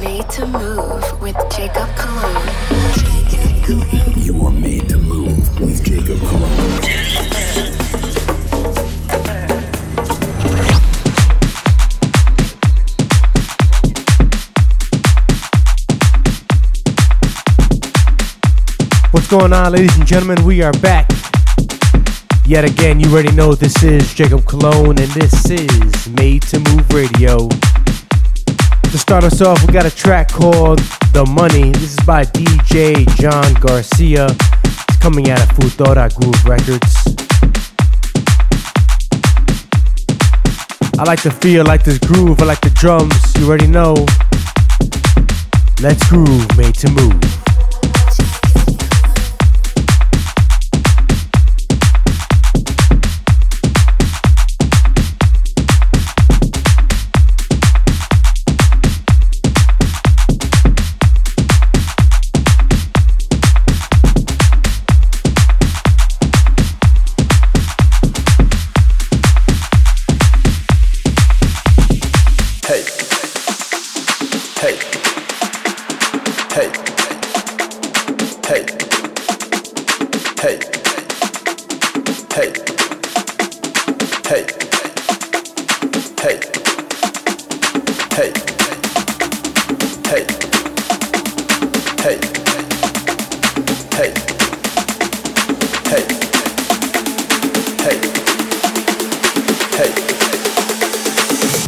Made to Move with Jacob Cologne. You are made to move with Jacob Cologne. What's going on, ladies and gentlemen? We are back yet again. You already know this is Jacob Cologne, and this is Made to Move Radio. To start us off, we got a track called The Money. This is by DJ John Garcia. It's coming out of Futura Groove Records. I like the feel, I like this groove, I like the drums. You already know. Let's groove, Made to Move.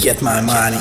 Get my money.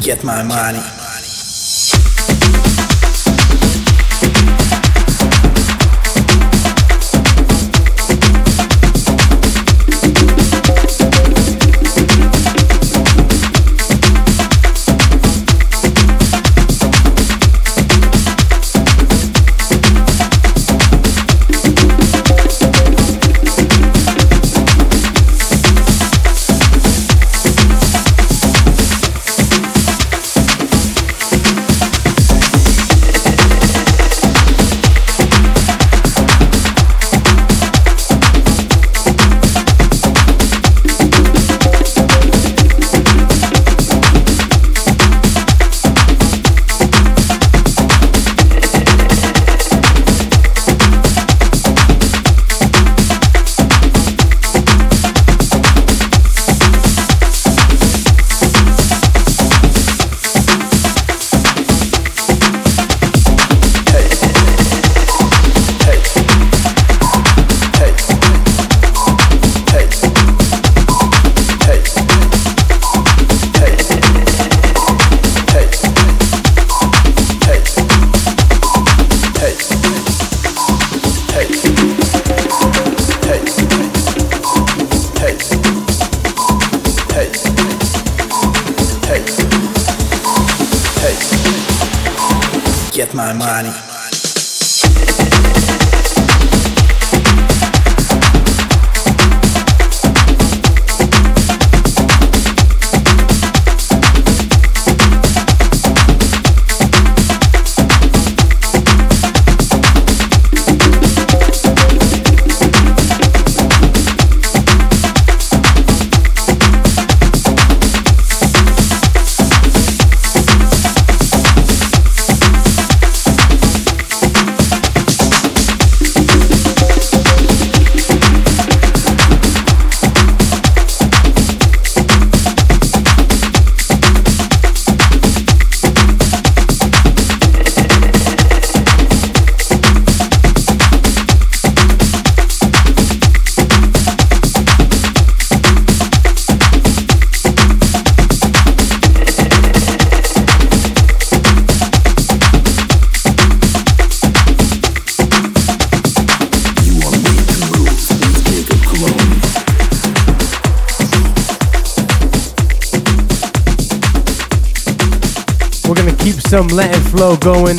Get my money. get my money. Some Latin flow going.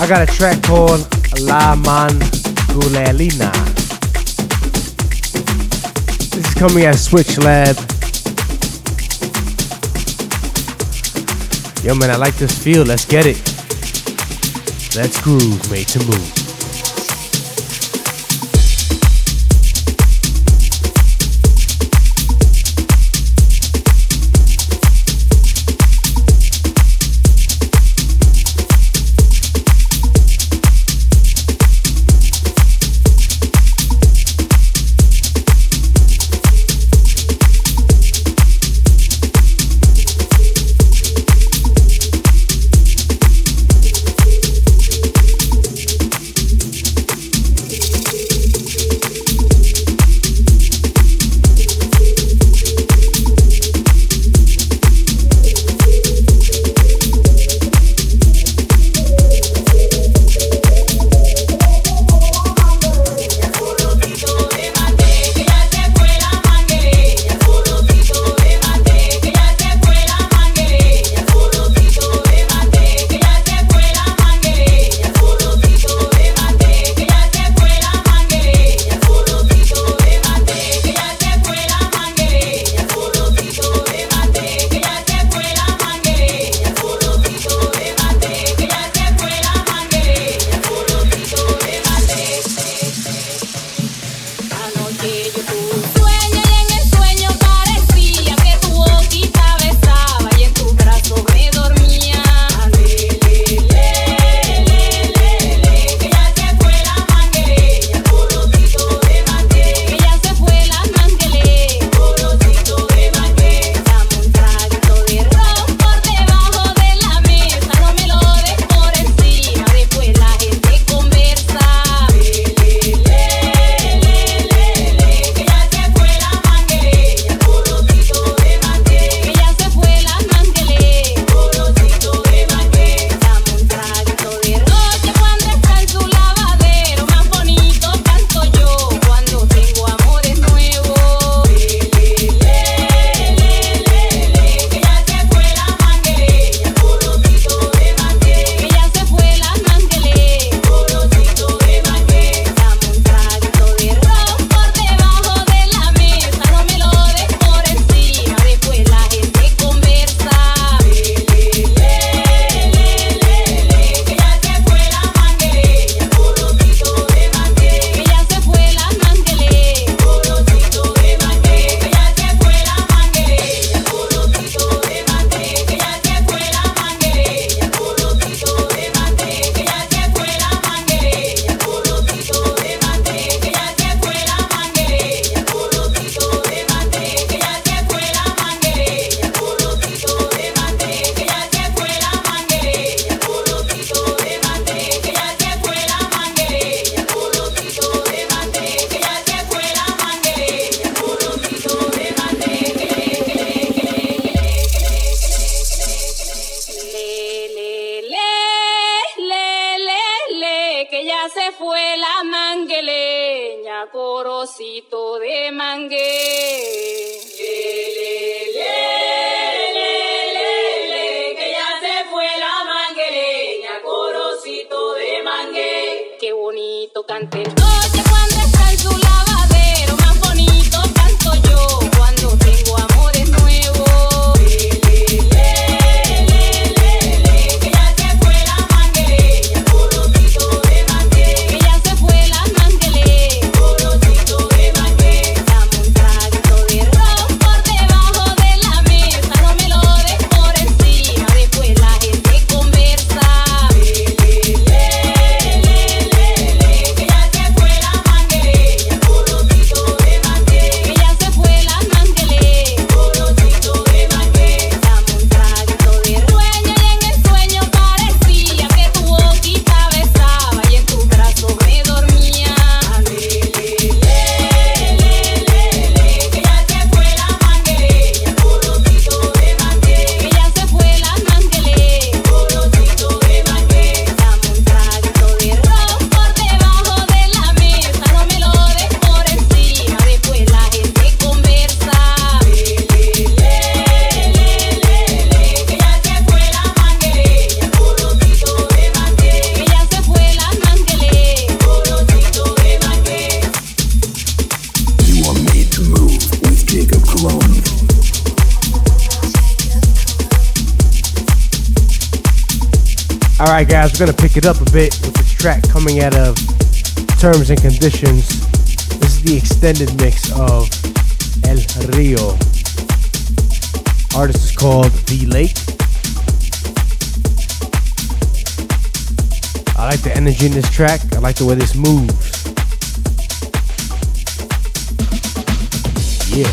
I got a track called La Man Gulelina. This is coming at Switch Lab. Yo man, I like this feel. Let's get it. Let's groove, made to move. qué bonito canta el coche cuando está en su lavadero, más bonito canto yo cuando tengo amores nuevos. Que ya se fue la manguereña, colorcito de manguereña, que ya se fue la manguereña, colorcito de manguereña. Dame un traguito de ron por debajo de la mesa, no me lo des por encima, después la gente conversa. Alright guys, we're going to pick it up a bit with this track coming out of Terms and Conditions. This is the extended mix of El Rio. Artist is called The Lake. I like the energy in this track. I like the way this moves. Yeah.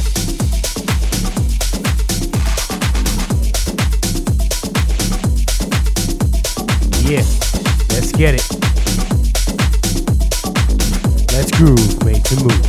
Yeah, let's get it. Let's groove, made to move.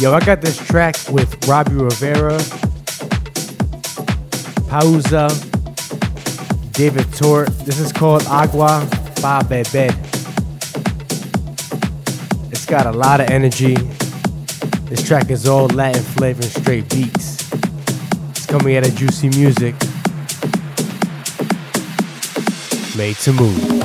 Yo, I got this track with Robbie Rivera, Pausa, David Tort. This is called Agua Pa Bebé. It's got a lot of energy. This track is all Latin flavor and straight beats. It's coming out of Juicy Music. Made to Move.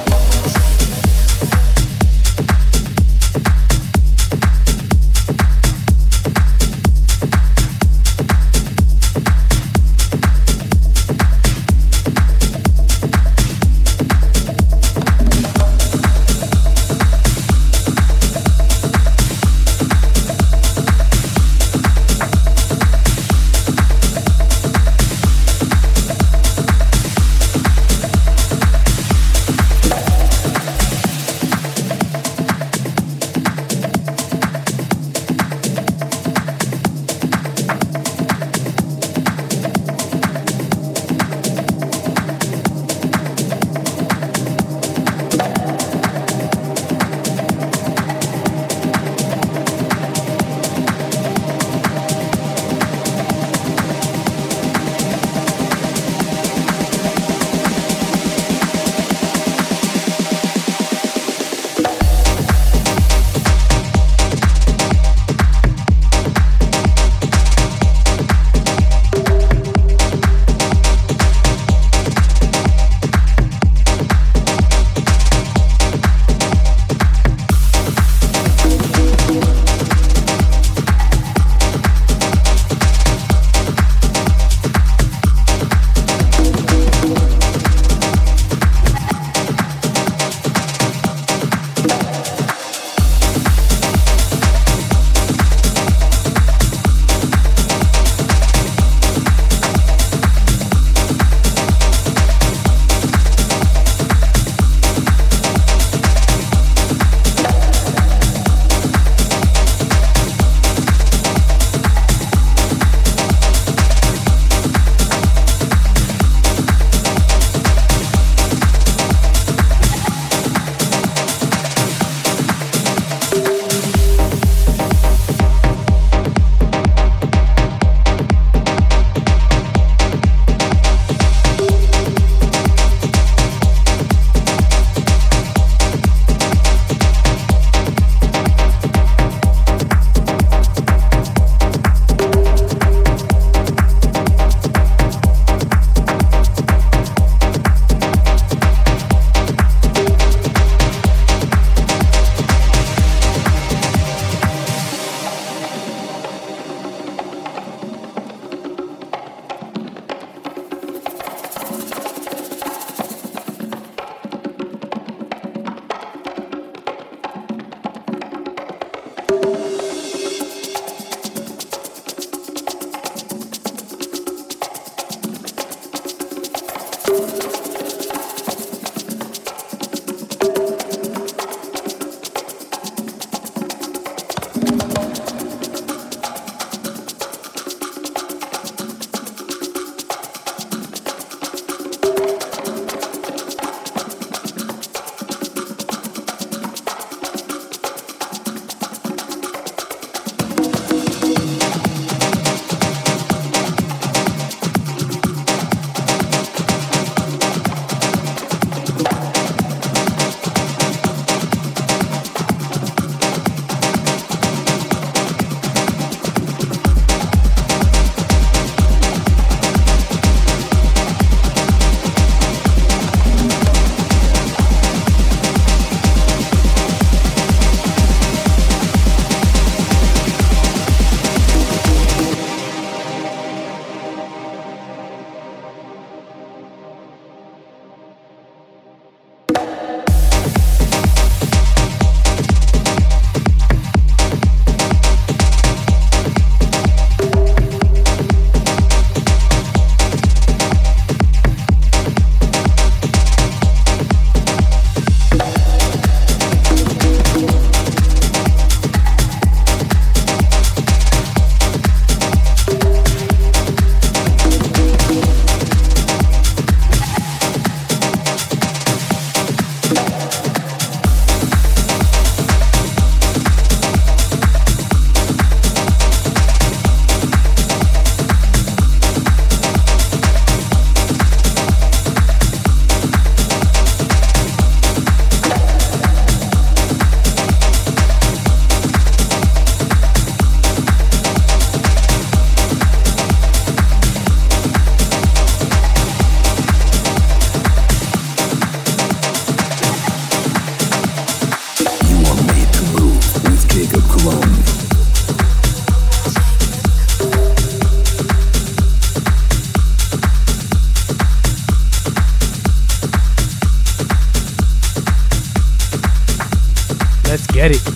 get it.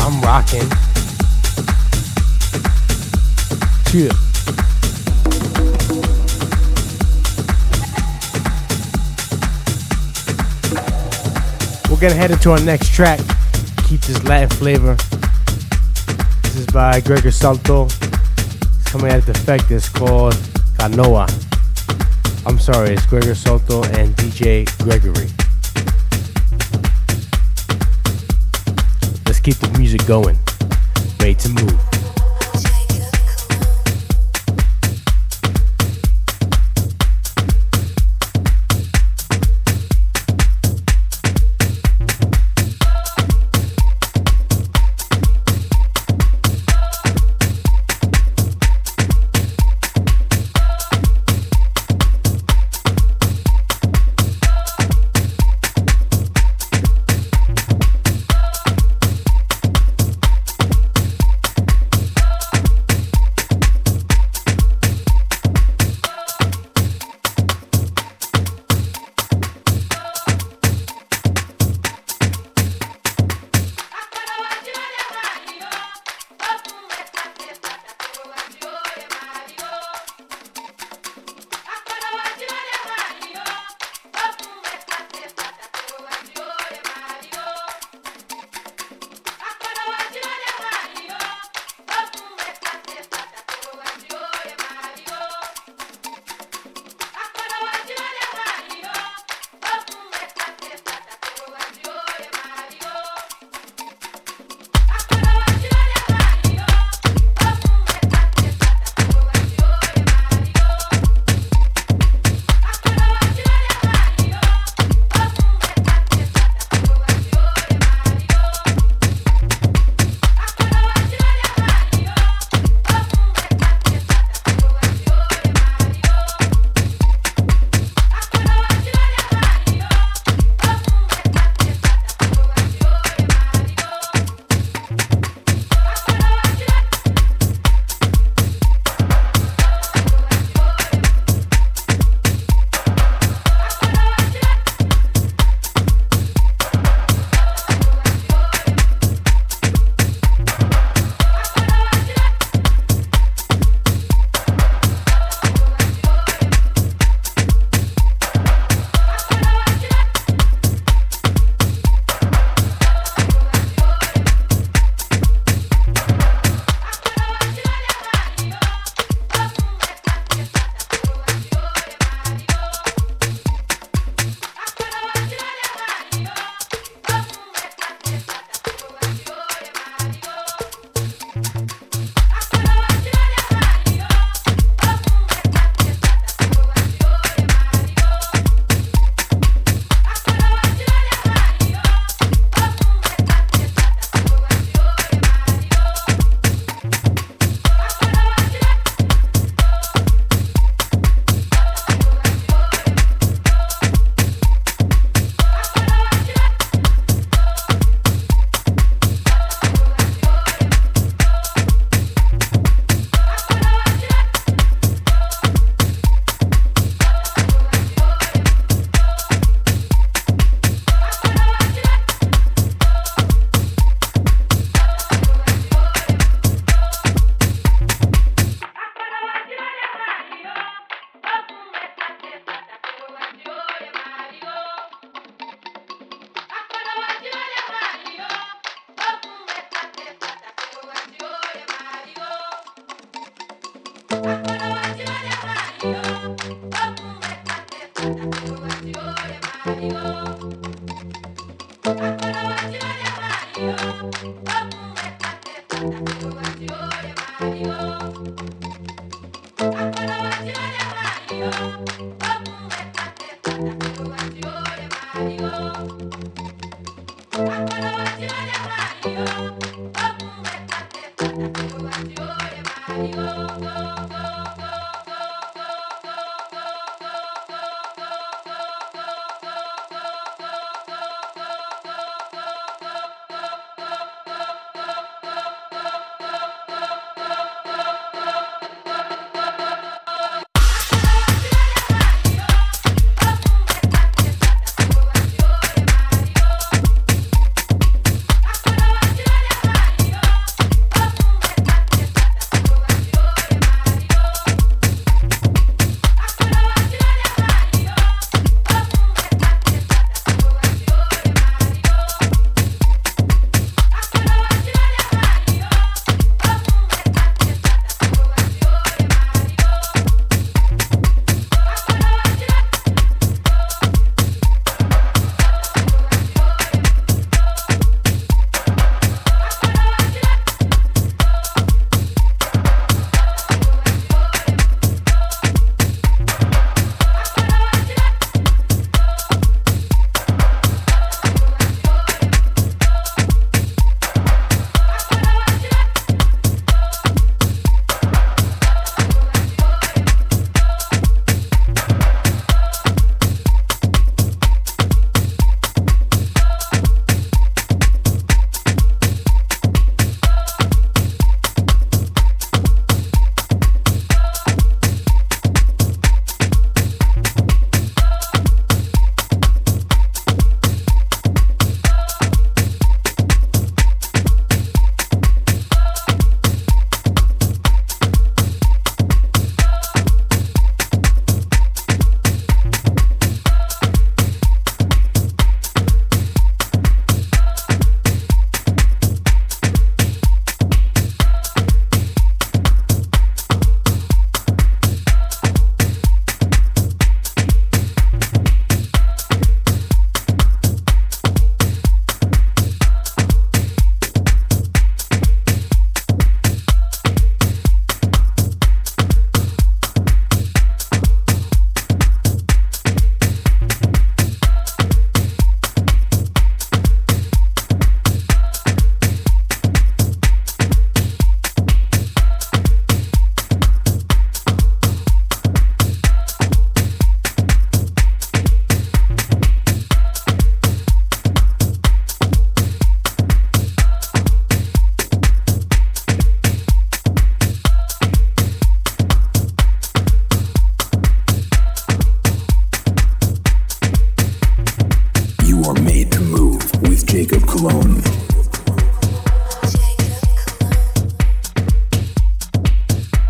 I'm rocking. Chill. We're gonna head into our next track. Keep this Latin flavor. This is by Gregor Salto. It's coming out of Defected. It's called Canoa. I'm sorry, it's Gregor Salto and DJ Gregory. Let's keep the music going. Made to move.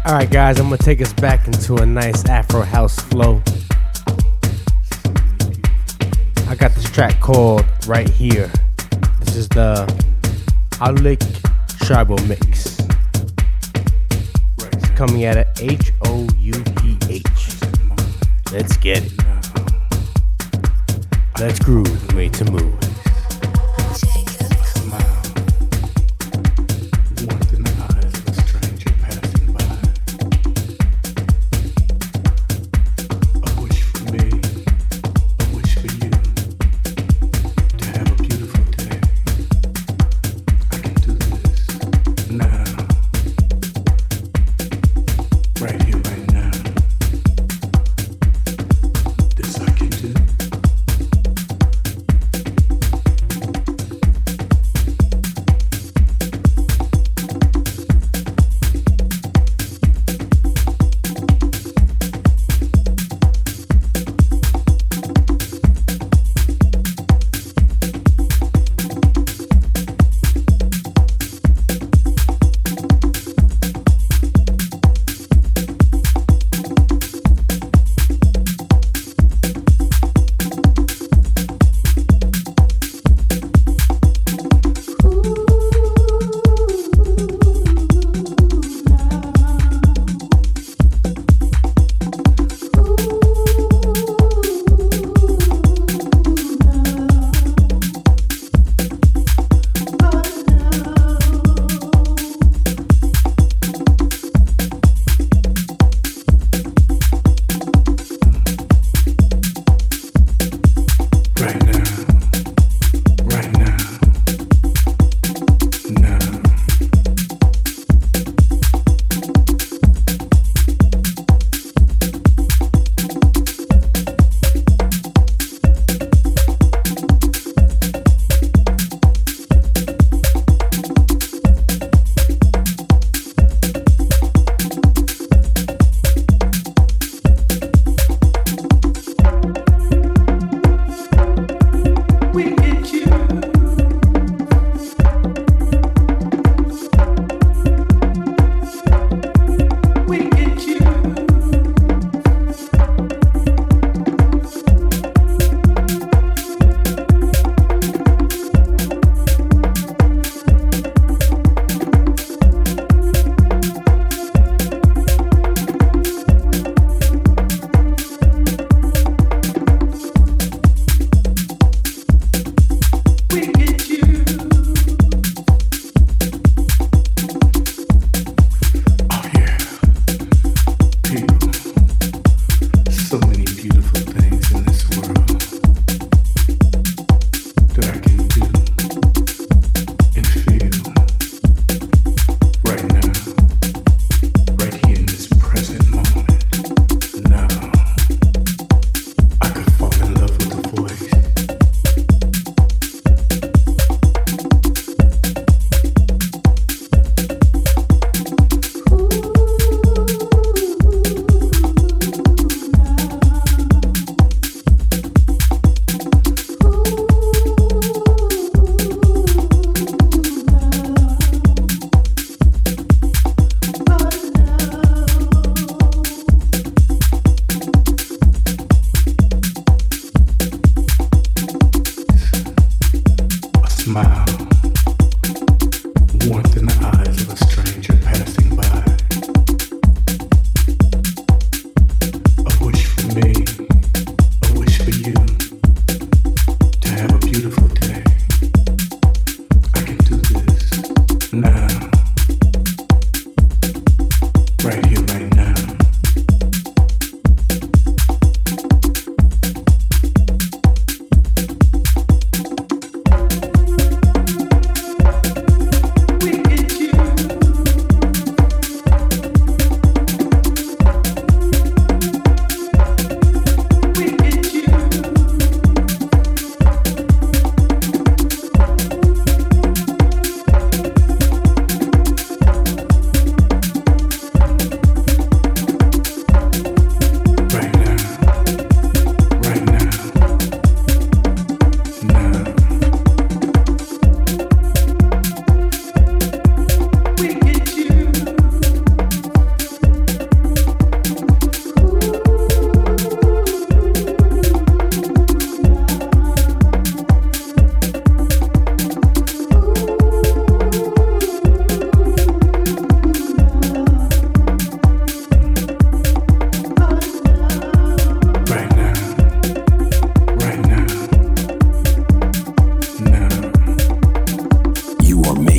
All right, guys, I'm going to take us back into a nice Afro house flow. I got this track called Right Here. This is the Howlick Tribal Mix. It's coming at an H-O-U-P-H. Let's get it. Let's groove, made to move.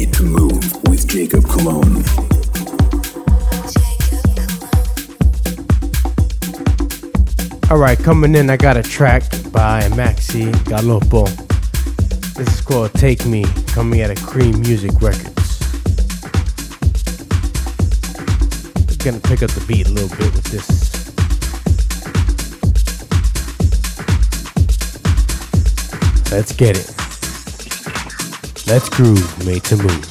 Made to Move with Jacob Cologne. Alright, coming in, I got a track by Maxi Gallopo. This is called Take Me, coming out of Cream Music Records. Gonna pick up the beat a little bit with this. Let's get it. Let's groove, Made to Move.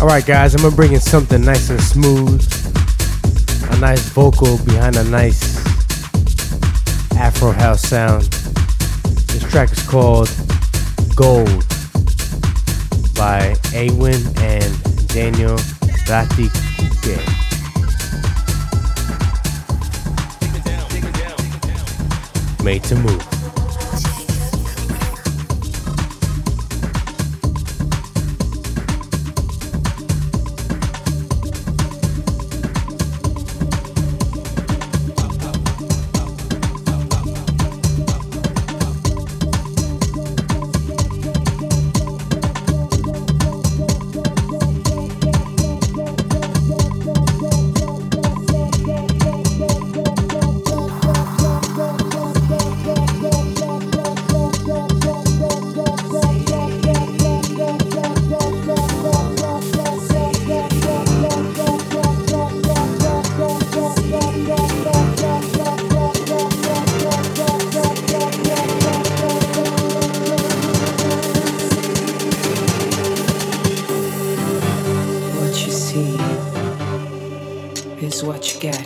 All right, guys, I'm gonna bring in something nice and smooth. A nice vocal behind a nice Afro house sound. This track is called Gold by Awin and Daniel Latique. Made to move. Get.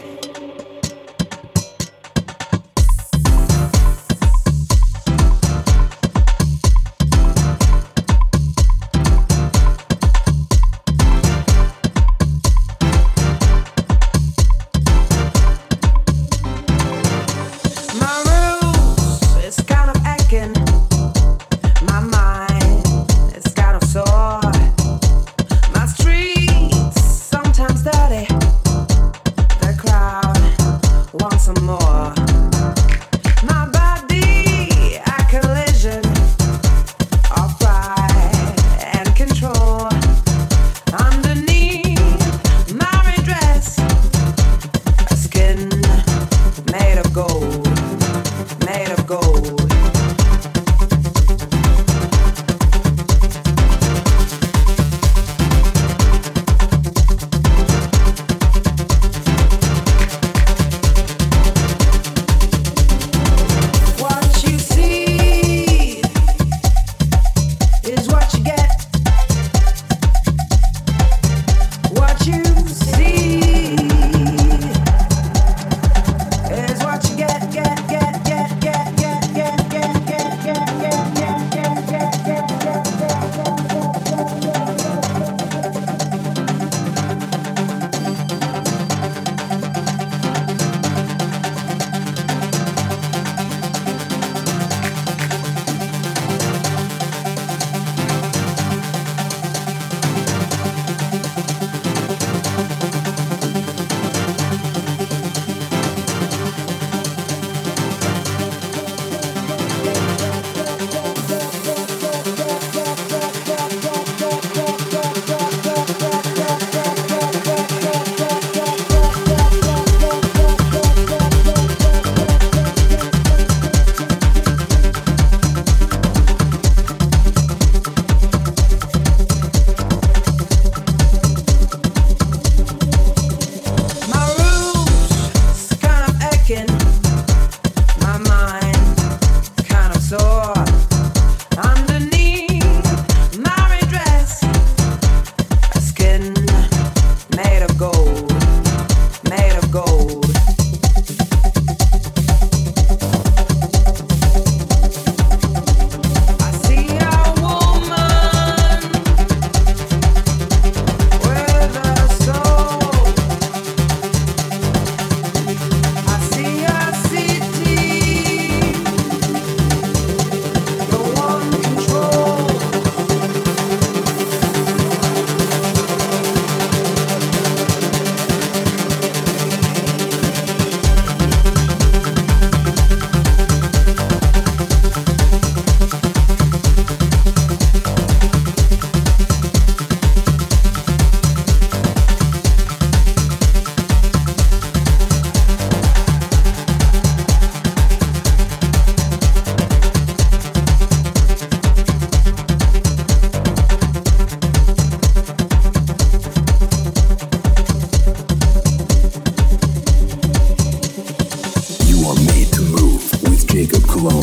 Made to Move with Jacob Cologne.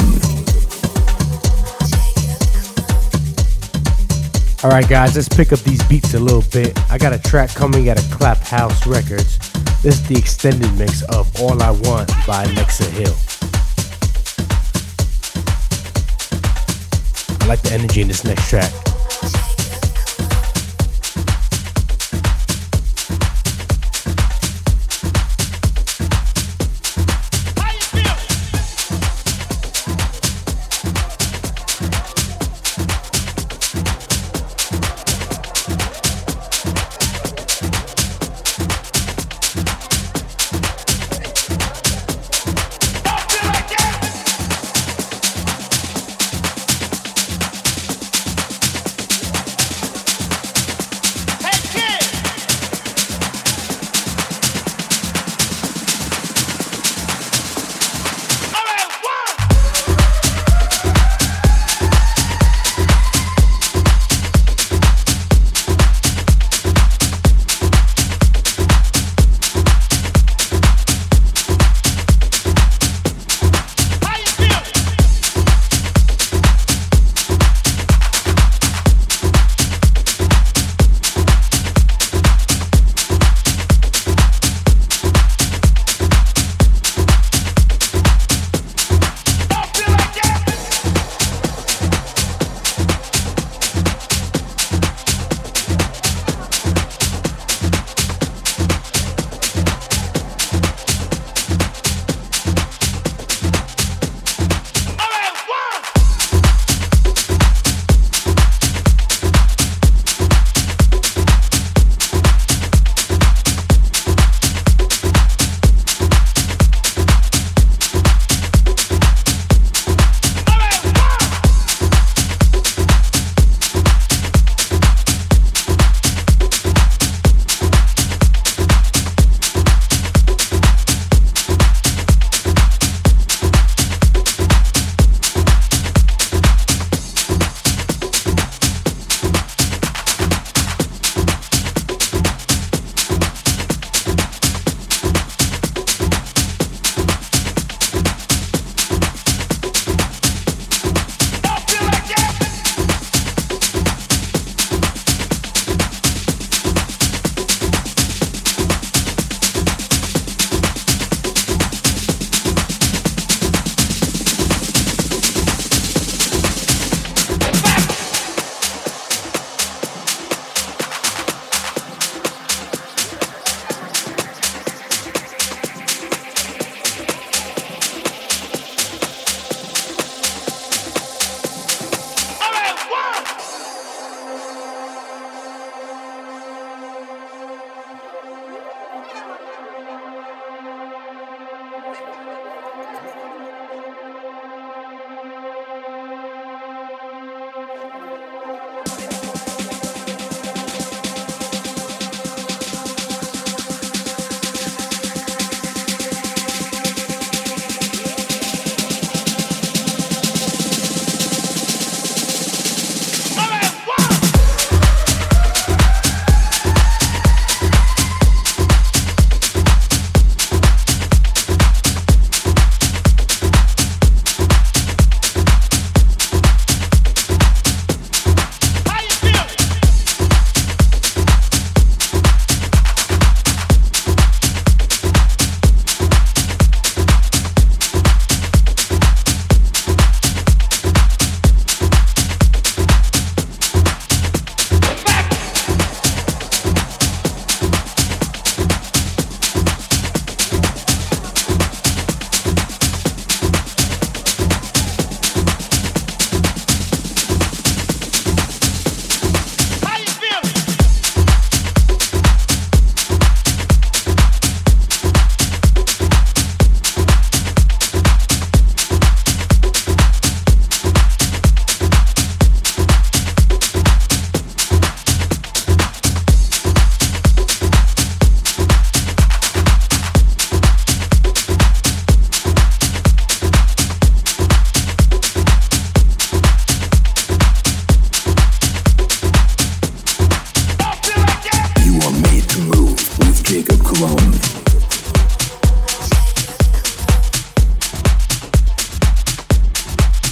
Alright guys, let's pick up these beats a little bit. I got a track coming out of Clap House Records. This is the extended mix of All I Want by Alexa Hill. I like the energy in this next track.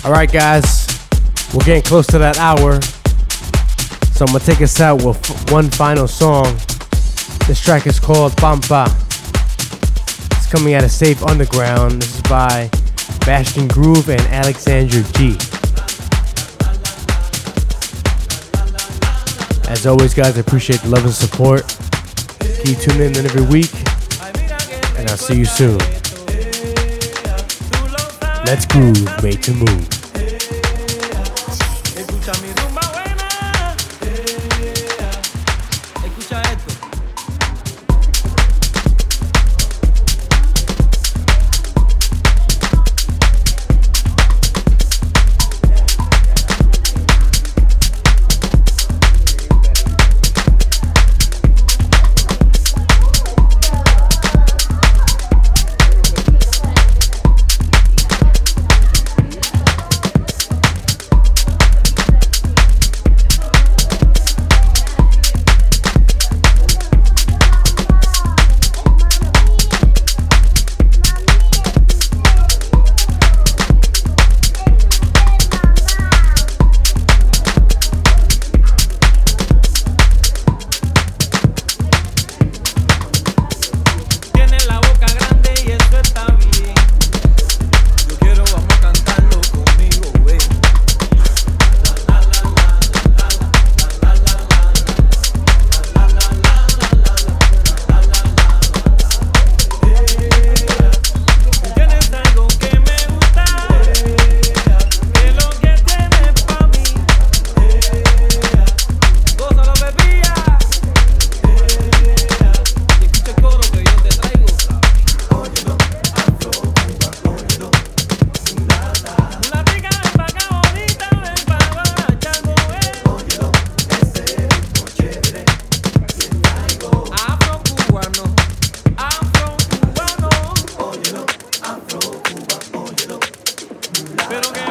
All right, guys, we're getting close to that hour, so I'm gonna take us out with one final song. This track is called Bamba. It's coming out of Safe Underground. This is by Bastion Groove and Alexandra G. As always, guys, I appreciate the love and support. Keep tuning in every week, and I'll see you soon. Let's groove, made to move. Pero que